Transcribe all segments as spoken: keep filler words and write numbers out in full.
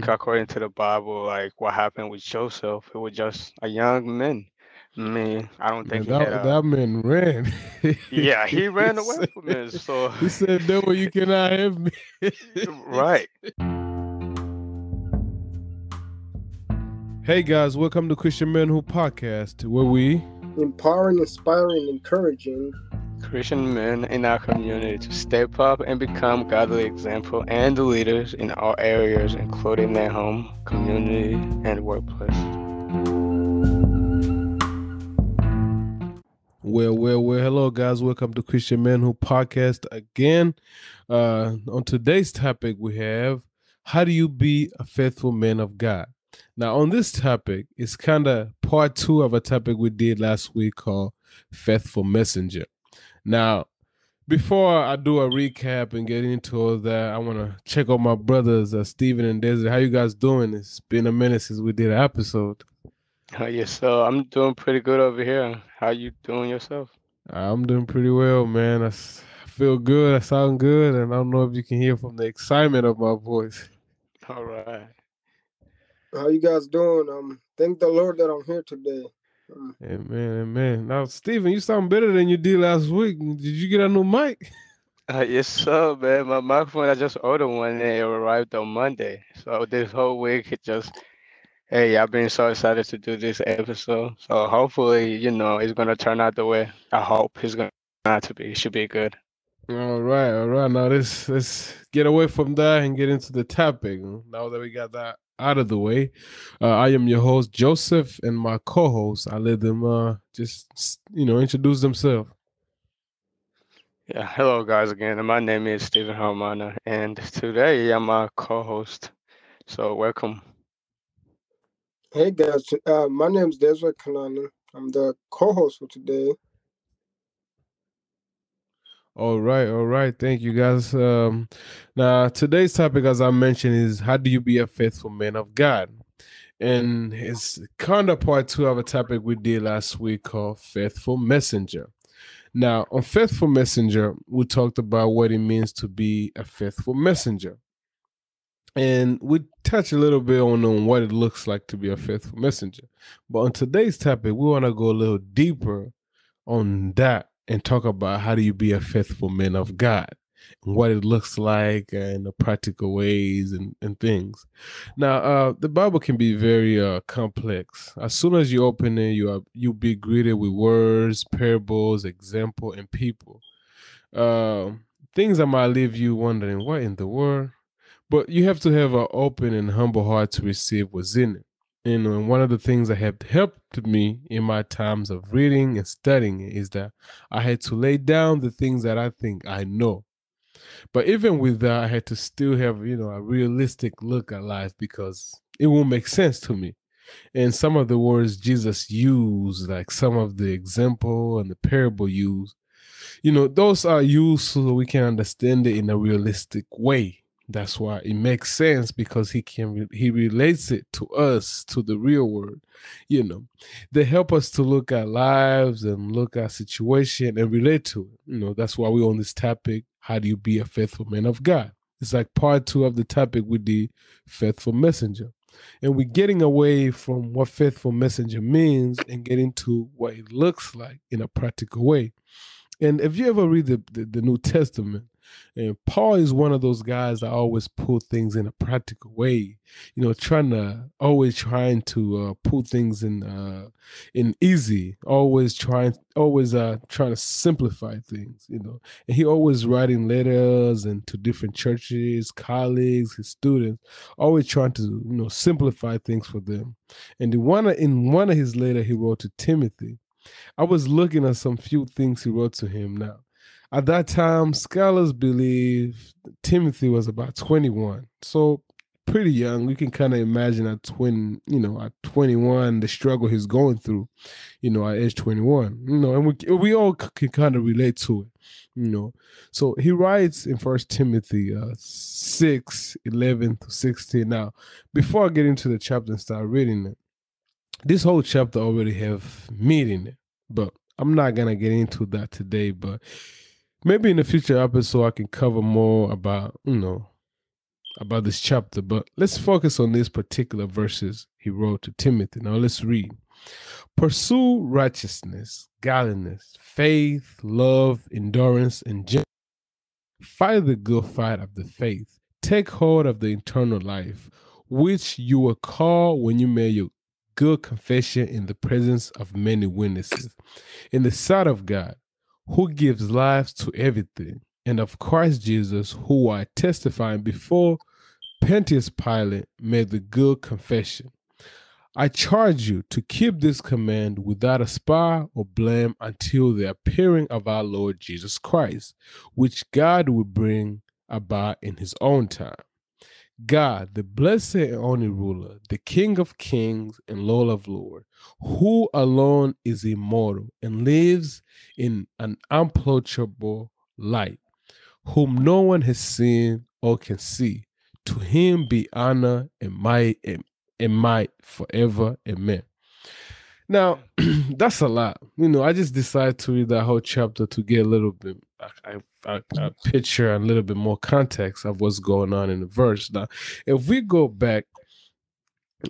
look according to the Bible, like what happened with Joseph, it was just a young man. I mean, I don't think yeah, that, he had a, that man ran. Yeah, he ran he away said, from it. So he said, "Devil, you cannot have me." Right. Hey guys, welcome to Christian Manhood Podcast, where we empowering, inspiring, encouraging Christian men in our community to step up and become godly example and the leaders in all areas, including their home, community, and workplace. Well, well, well, hello guys, welcome to Christian Manhood Podcast again. Uh, on today's topic we have, how do you be a faithful man of God? Now on this topic, it's kind of part two of a topic we did last week called Faithful Messenger. Now, before I do a recap and get into all that, I want to check on my brothers, uh, Stephen and Désiré. How you guys doing? It's been a minute since we did an episode. Uh, yes, so I'm doing pretty good over here. How you doing yourself? I'm doing pretty well, man. I, s- I feel good. I sound good. And I don't know if you can hear from the excitement of my voice. All right. How you guys doing? Um, thank the Lord that I'm here today. Amen, amen. Now, Stephen, you sound better than you did last week. Did you get a new mic? Uh, yes, sir, man. My microphone, I just ordered one, and it arrived on Monday. So this whole week, it just, hey, I've been so excited to do this episode. So hopefully, you know, it's going to turn out the way I hope it's going to turn out to be. It should be good. All right, all right. Now, let's, let's get away from that and get into the topic. Now that we got that out of the way, uh, I am your host Joseph, and my co-host, I let them uh, just you know introduce themselves. Yeah, hello guys again. And my name is Stephen Harmana, and today I'm my co-host. So welcome. Hey guys, uh, my name is Désiré Kanana. I'm the co-host for today. All right, all right. Thank you, guys. Um, now, today's topic, as I mentioned, is how do you be a faithful man of God? And it's kind of part two of a topic we did last week called Faithful Messenger. Now, on Faithful Messenger, we talked about what it means to be a faithful messenger. And we touch a little bit on, on what it looks like to be a faithful messenger. But on today's topic, we want to go a little deeper on that and talk about how do you be a faithful man of God and what it looks like and the practical ways and, and things. Now, uh, the Bible can be very uh, complex. As soon as you open it, you are, you'll be greeted with words, parables, example, and people. Uh, things that might leave you wondering, what in the world? But you have to have an open and humble heart to receive what's in it. And one of the things that have helped me in my times of reading and studying is that I had to lay down the things that I think I know. But even with that, I had to still have, you know, a realistic look at life because it won't make sense to me. And some of the words Jesus used, like some of the example and the parable used, you know, those are used so we can understand it in a realistic way. That's why it makes sense, because he can he relates it to us, to the real world. You know, they help us to look at lives and look at situation and relate to it. You know, that's why we're on this topic. How do you be a faithful man of God? It's like part two of the topic with the faithful messenger. And we're getting away from what faithful messenger means and get into what it looks like in a practical way. And if you ever read the, the, the New Testament, and Paul is one of those guys that always pull things in a practical way, you know, trying to always trying to uh, pull things in uh, in easy, always trying, always uh, trying to simplify things, you know. And he always writing letters and to different churches, colleagues, his students, always trying to you know simplify things for them. And the one in one of his letters he wrote to Timothy, I was looking at some few things he wrote to him now. At that time, scholars believe Timothy was about twenty-one, so pretty young. You can kind of imagine at twenty, you know, at twenty-one, the struggle he's going through, you know, at age twenty-one, you know, and we we all can kind of relate to it, you know. So he writes in First Timothy uh, six eleven to sixteen. Now, before I get into the chapter and start reading it, this whole chapter already have meat in it, but I'm not gonna get into that today, but maybe in the future episode, I can cover more about, you know, about this chapter, but let's focus on these particular verses he wrote to Timothy. Now let's read. Pursue righteousness, godliness, faith, love, endurance, and gentleness. Fight the good fight of the faith. Take hold of the eternal life, which you were called when you made your good confession in the presence of many witnesses. In the sight of God, who gives life to everything, and of Christ Jesus, who are testifying before Pontius Pilate, made the good confession. I charge you to keep this command without a spot or blame until the appearing of our Lord Jesus Christ, which God will bring about in his own time. God, the blessed and only ruler, the King of kings and Lord of lords, who alone is immortal and lives in an unapproachable light, whom no one has seen or can see, to him be honor and might and and might forever. Amen. Now, that's a lot. You know, I just decided to read that whole chapter to get a little bit, I, I, I picture a little bit more context of what's going on in the verse. Now, if we go back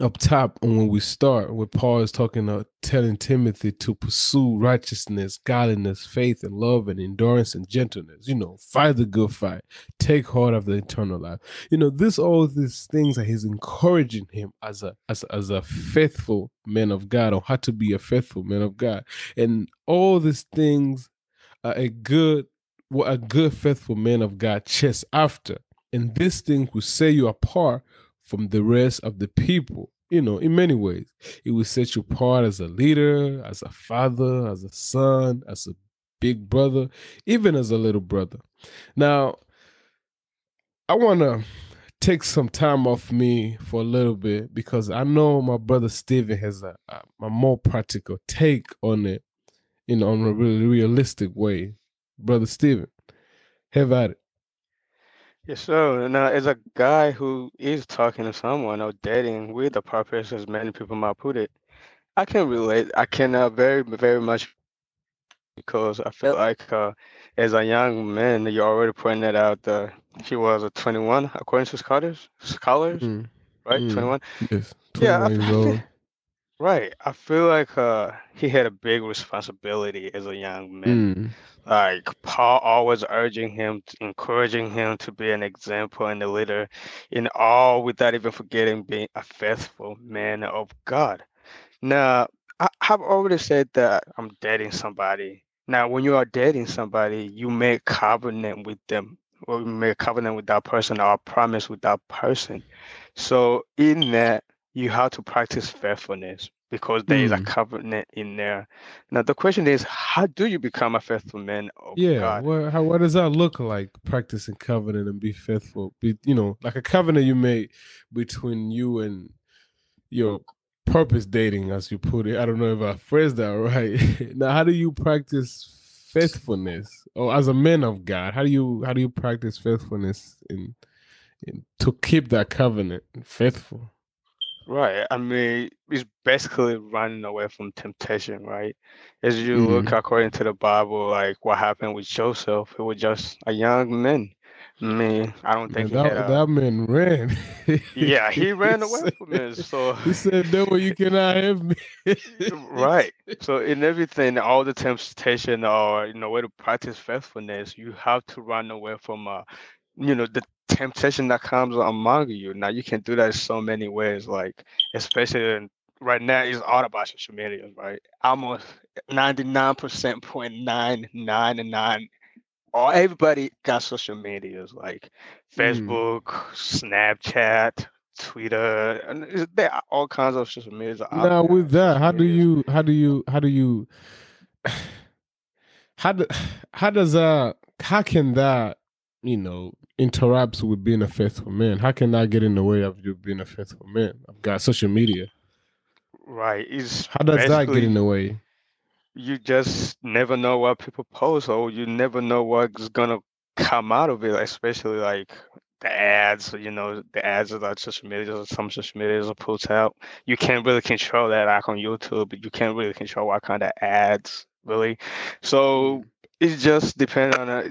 up top when we start, where Paul is talking about telling Timothy to pursue righteousness, godliness, faith, and love, and endurance, and gentleness. You know, fight the good fight. Take hold of the eternal life. You know, this all these things that he's encouraging him as a as as a faithful man of God, or how to be a faithful man of God, and all these things are a good what a good faithful man of God chases after, and this thing will set you apart from the rest of the people, you know, in many ways. It will set you apart as a leader, as a father, as a son, as a big brother, even as a little brother. Now, I want to take some time off me for a little bit because I know my brother Stephen has a, a, a more practical take on it, you know, in a really realistic way. Brother Stephen, have at it. Yes, sir. Now, as a guy who is talking to someone or dating with a purpose, as many people might put it, I can relate. I can uh, very, very much, because I feel like uh, as a young man, you already pointed out that uh, she was a twenty-one, according to scholars, scholars, mm. right? Mm. twenty-one. Yes. twenty-one yeah. I, right. I feel like uh, he had a big responsibility as a young man. Mm. Like Paul always urging him, encouraging him to be an example and a leader in all, without even forgetting being a faithful man of God. Now, I have already said that I'm dating somebody. Now, when you are dating somebody, you make covenant with them, or you make covenant with that person, or promise with that person. So in that, you have to practice faithfulness, because there is mm. a covenant in there. Now, the question is, how do you become a faithful man of yeah, God? Yeah, well, how, what does that look like, practicing covenant and be faithful? Be, you know, like a covenant you made between you and your purpose dating, as you put it. I don't know if I phrased that right. Now, how do you practice faithfulness? Or as a man of God, how do you how do you practice faithfulness in, in to keep that covenant faithful? Right. I mean, it's basically running away from temptation, right? As you mm-hmm. look according to the Bible, like what happened with Joseph, it was just a young man. I mean, I don't think yeah, he that, had a... that man ran. Yeah, he ran away he from it. So he said, "No, you cannot have me." Right. So in everything, all the temptation, or you know, way to practice faithfulness, you have to run away from, uh, you know, the temptation that comes among you. Now, you can do that in so many ways, like especially right now, it's all about social media, right? Almost ninety-nine percent, point nine nine nine, all everybody got social medias, like Facebook, mm. Snapchat, Twitter, and there are all kinds of social media. Now, with that, how do you, how do you, how do you, how do, how does uh, how can that, you know, interrupts with being a faithful man? How can that get in the way of you being a faithful man? I've got social media. Right. It's How does that get in the way? You just never know what people post, or you never know what's going to come out of it, especially like the ads, you know, the ads that social media, some social media puts out. You can't really control that, like on YouTube, but you can't really control what kind of ads, really. So it just depends on... A,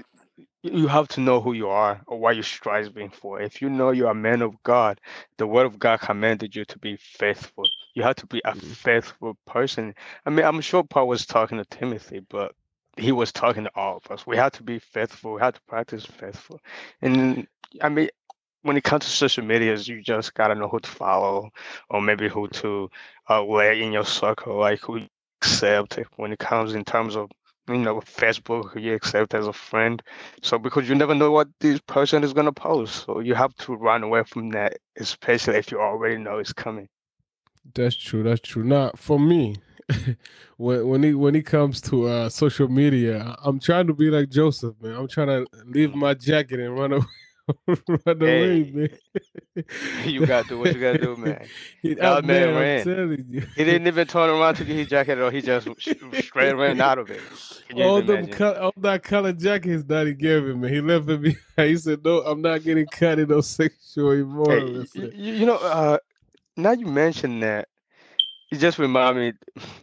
You have to know who you are or what you're striving for. If you know you're a man of God, the word of God commanded you to be faithful. You have to be a faithful person. I mean, I'm sure Paul was talking to Timothy, but he was talking to all of us. We have to be faithful. We have to practice faithful. And I mean, when it comes to social medias, you just got to know who to follow or maybe who to uh, lay in your circle, like who you accept when it comes in terms of, you know, Facebook, who you accept as a friend. So because you never know what this person is going to post. So you have to run away from that, especially if you already know it's coming. That's true. That's true. Now, for me, when when it, when it comes to uh, social media, I'm trying to be like Joseph, man. I'm trying to leave my jacket and run away. Run away, hey, man. You gotta do what you gotta do, man. He, that man, man ran. I'm telling you. He didn't even turn around to get his jacket at all. He just straight ran out of it. All, them co- all that colored jackets that he gave him, man. He left it behind. He said, "No, I'm not getting caught in no sexual immorality." Hey, you, you know, uh, now you mention that, it just reminds me.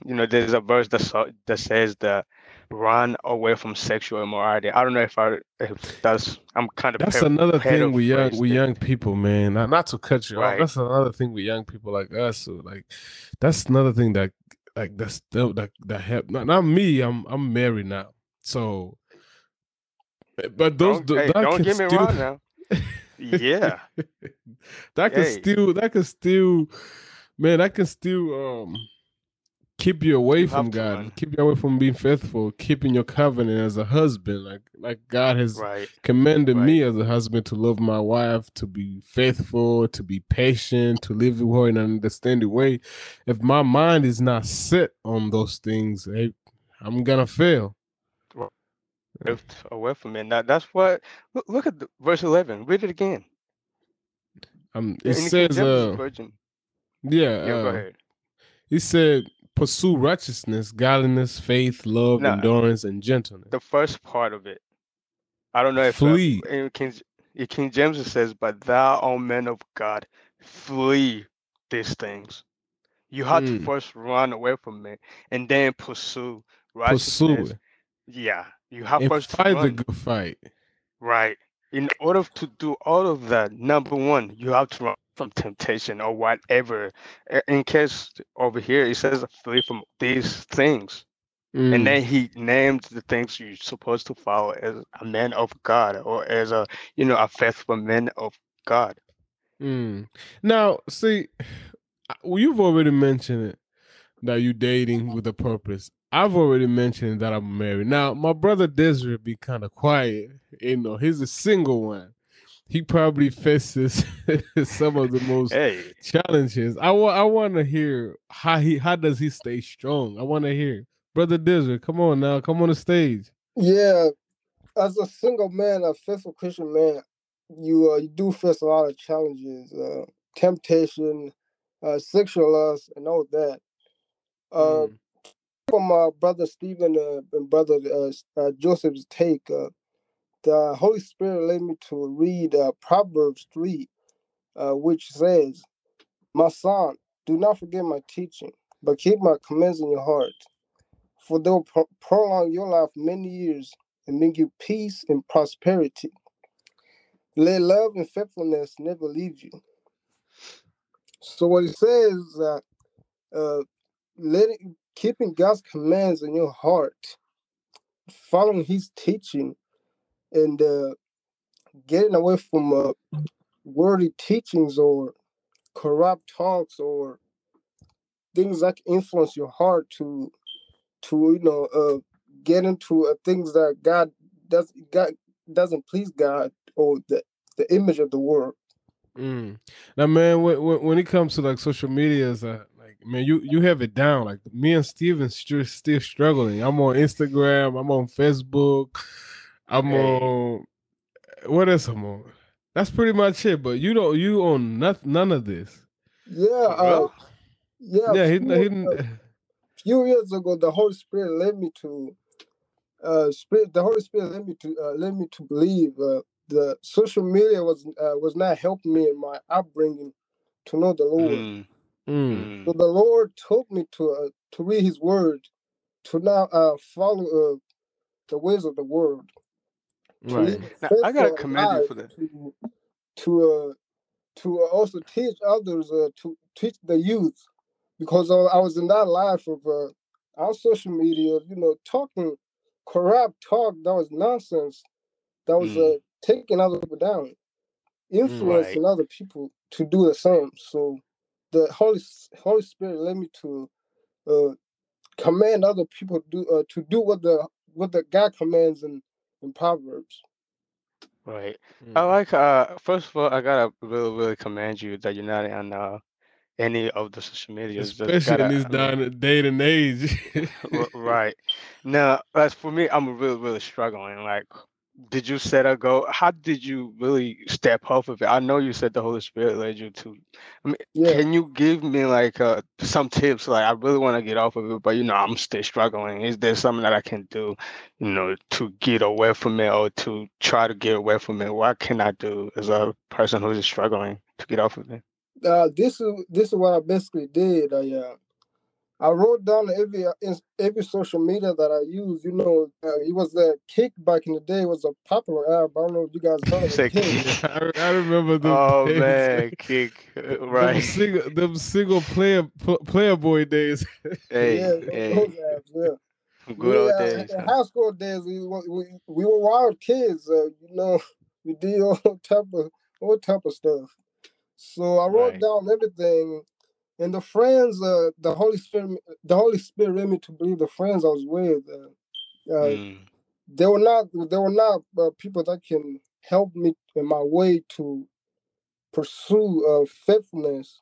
You know, there's a verse that that says that. Run away from sexual immorality. I don't know if I if that's I'm kind of that's pe- another thing with young with young people, man. Not, not to cut you right. off. That's another thing with young people like us. So like, that's another thing that like that's still that that help. Not, not me. I'm I'm married now. So, but those don't, hey, don't get me still... wrong now. Yeah, that can hey. still that can still, man. That can still um. keep you away you from God, run. Keep you away from being faithful, keeping your covenant as a husband. Like like God has right. commanded right. me as a husband to love my wife, to be faithful, to be patient, to live with her in an understanding way. If my mind is not set on those things, hey, I'm going to fail. Right. Away from it. Now, that's what, look, look at the, verse eleven. Read it again. Um, It and says, uh, yeah, yeah uh, go ahead. He said, pursue righteousness, godliness, faith, love, no, endurance, and gentleness. The first part of it. I don't know if flee. I, in, King, in King James it says, but thou, O man of God, flee these things. You have mm. to first run away from it and then pursue righteousness. Pursue it. Yeah. You have and first fight to run. the good fight. Right. In order to do all of that, number one, you have to run from temptation or whatever. In case over here, it says flee from these things. Mm. And then he named the things you're supposed to follow as a man of God or as a, you know, a faithful man of God. Mm. Now, see, you've already mentioned it, that you're dating with a purpose. I've already mentioned that I'm married. Now, my brother Désiré be kind of quiet. You know, he's a single one. He probably faces some of the most hey. challenges. I, wa- I want to hear how he how does he stay strong? I want to hear. Brother Désiré, come on now. Come on the stage. Yeah. As a single man, a faithful Christian man, you, uh, you do face a lot of challenges. Uh, temptation, uh, sexual lust, and all that. Uh, mm. From uh, Brother Stephen uh, and Brother uh, uh, Joseph's take, uh, the Holy Spirit led me to read uh, Proverbs three, uh, which says, "My son, do not forget my teaching, but keep my commands in your heart, for they will pro- prolong your life many years and bring you peace and prosperity. Let love and faithfulness never leave you." So what it says is that uh, letting, keeping God's commands in your heart, following His teaching, and uh, getting away from uh, worldly teachings or corrupt talks or things that influence your heart to, to you know, uh, get into uh, things that God does God doesn't please God or the the image of the world. Mm. Now, man, when when it comes to like social media, is uh, like man, you you have it down. Like me and Steven still still struggling. I'm on Instagram. I'm on Facebook. I'm hey. on what else I'm on? That's pretty much it. But you don't you on not, none of this. Yeah, uh, yeah, yeah. He, few, he, uh, few years ago, the Holy Spirit led me to uh, spirit. The Holy Spirit led me to uh, led me to believe uh, the social media was uh, was not helping me in my upbringing to know the Lord. Mm. Mm. So the Lord told me to uh, to read His Word, to now uh, follow uh, the ways of the world. Right. Now, I got to commend you for that. To, to, uh, to also teach others, uh, to teach the youth, because uh, I was in that life of uh, our social media, you know, talking corrupt talk that was nonsense, that was mm. uh, taking other people down, influencing right. other people to do the same. So the Holy Holy Spirit led me to uh, command other people do uh, to do what the what the God commands in, in Proverbs. Right. Mm. I like. Uh, first of all, I gotta really really commend you that you're not on uh, any of the social media, especially gotta, in this uh, day and age. Right. Now, as for me, I'm really really struggling. Like, did you set a goal? How did you really step off of it? I know you said the Holy Spirit led you to. I mean, yeah. Can you give me like uh, some tips? Like, I really want to get off of it, but you know, I'm still struggling. Is there something that I can do, you know, to get away from it or to try to get away from it? What can I do as a person who is struggling to get off of it? Uh, this is this is what I basically did. I uh, I wrote down every every social media that I use. You know, uh, it was the Kick back in the day. It was a popular app. I don't know if you guys know it. Kick. I, I remember the oh days. Man, Kick, right? Them single, them single player player boy days. Hey, yeah, hey. Those apps, yeah. Good yeah, old days. In high school days, we we, we were wild kids. Uh, you know, we did all type of all type of stuff. So I wrote right. down everything, and the friends, uh, the Holy Spirit, the Holy Spirit led me to believe the friends I was with, uh, uh, mm. they were not, they were not uh, people that can help me in my way to pursue uh, faithfulness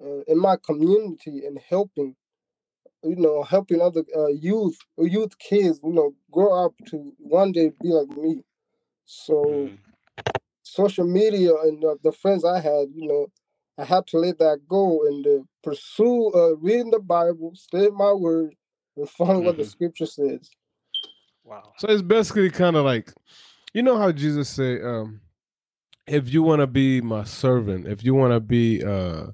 uh, in my community and helping, you know, helping other uh, youth, youth kids, you know, grow up to one day be like me. So. Mm. Social media and uh, the friends I had, you know, I had to let that go and uh, pursue uh, reading the Bible, study my word, and follow mm-hmm. what the scripture says. Wow. So it's basically kind of like, you know how Jesus said, um, if you want to be my servant, if you want to be, uh,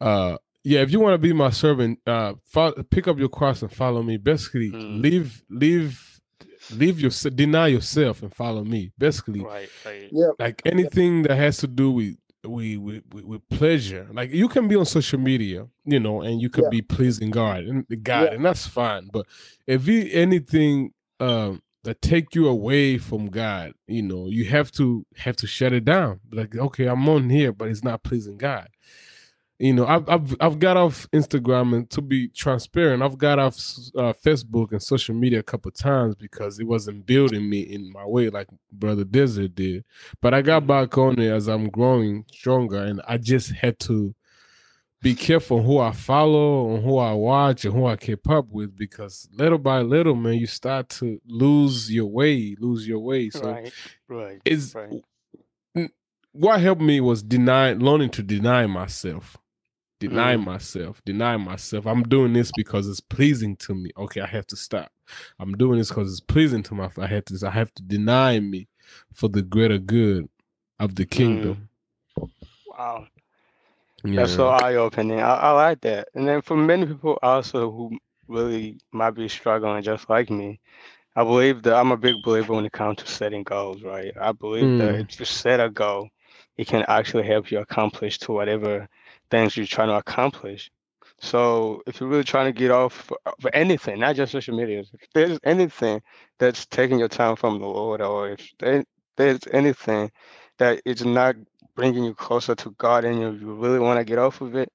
uh, yeah, if you want to be my servant, uh, follow, pick up your cross and follow me. Basically, mm. leave, leave. Leave your deny yourself and follow me. Basically, right, right. Yeah. Like anything yeah. that has to do with with, with with pleasure. Like you can be on social media, you know, and you could yeah. be pleasing God and God, yeah. and that's fine. But if you anything um, that take you away from God, you know, you have to have to shut it down. Like, okay, I'm on here, but it's not pleasing God. You know, I've I've I've got off Instagram, and to be transparent, I've got off uh, Facebook and social media a couple of times because it wasn't building me in my way like Brother Désiré did. But I got back on it as I'm growing stronger, and I just had to be careful who I follow and who I watch and who I keep up with, because little by little, man, you start to lose your way, lose your way. So right, right, it's right. What helped me was deny, learning to deny myself. Deny mm. myself, deny myself. I'm doing this because it's pleasing to me. Okay, I have to stop. I'm doing this because it's pleasing to my. I have to. I have to deny me for the greater good of the kingdom. Mm. Wow, yeah. That's so eye-opening. I, I like that. And then for many people also who really might be struggling just like me, I believe that I'm a big believer when it comes to setting goals. Right, I believe mm. that if you set a goal, it can actually help you accomplish to whatever things you're trying to accomplish. So if you're really trying to get off for, for anything, not just social media, if there's anything that's taking your time from the Lord, or if there, there's anything that is not bringing you closer to God and you, you really want to get off of it,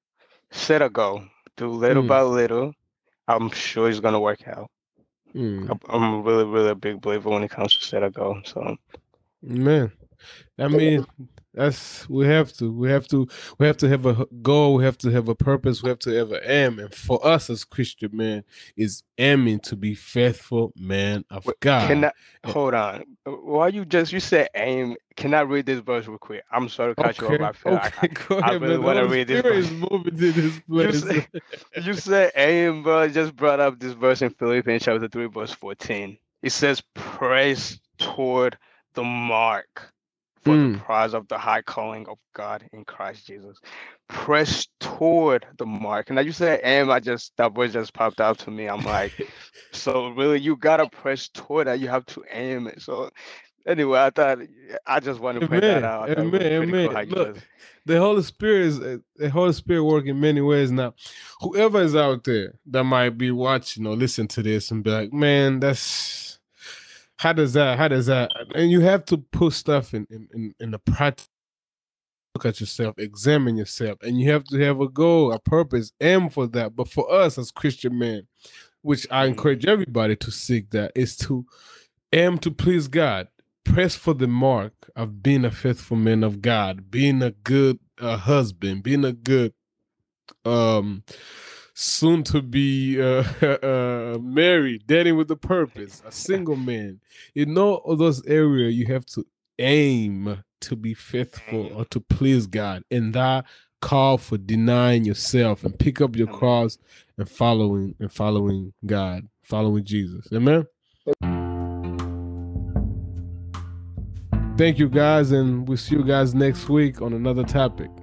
set a goal. Do little mm. by little. I'm sure it's going to work out. Mm. I'm really, really a big believer when it comes to set a goal. So, man, I mean... That's we have to we have to we have to have a goal, we have to have a purpose, we have to have an aim. And for us as Christian men, is aiming to be faithful men of God. Can I, hold on. Why you just you said aim? Can I read this verse real quick? I'm sorry to cut okay, you off. I feel okay, like I, ahead, I really want to read this verse. Moving to this place. You, said, you said aim, bro. Just brought up this verse in Philippians chapter three, verse fourteen. It says, "Press toward the mark." For mm. the prize of the high calling of God in Christ Jesus. Press toward the mark. And now you said aim, I just that word just popped out to me. I'm like, so really you gotta press toward that. You have to aim it. So Anyway, I thought I just want to point that out. Amen. Amen. Cool. Look, the Holy Spirit is uh, the Holy Spirit works in many ways. Now, whoever is out there that might be watching or listen to this and be like, "Man, that's how does that? How does that?" And you have to put stuff in in in, in the practice. Look at yourself, examine yourself, and you have to have a goal, a purpose, aim for that. But for us as Christian men, which I encourage everybody to seek, that is to aim to please God. Press for the mark of being a faithful man of God, being a good uh, husband, being a good um, soon-to-be uh, uh, married, dating with a purpose, a single man. In all those areas, you have to aim to be faithful or to please God, and that call for denying yourself and pick up your cross and following and following God, following Jesus. Amen. Thank you guys, and we'll see you guys next week on another topic.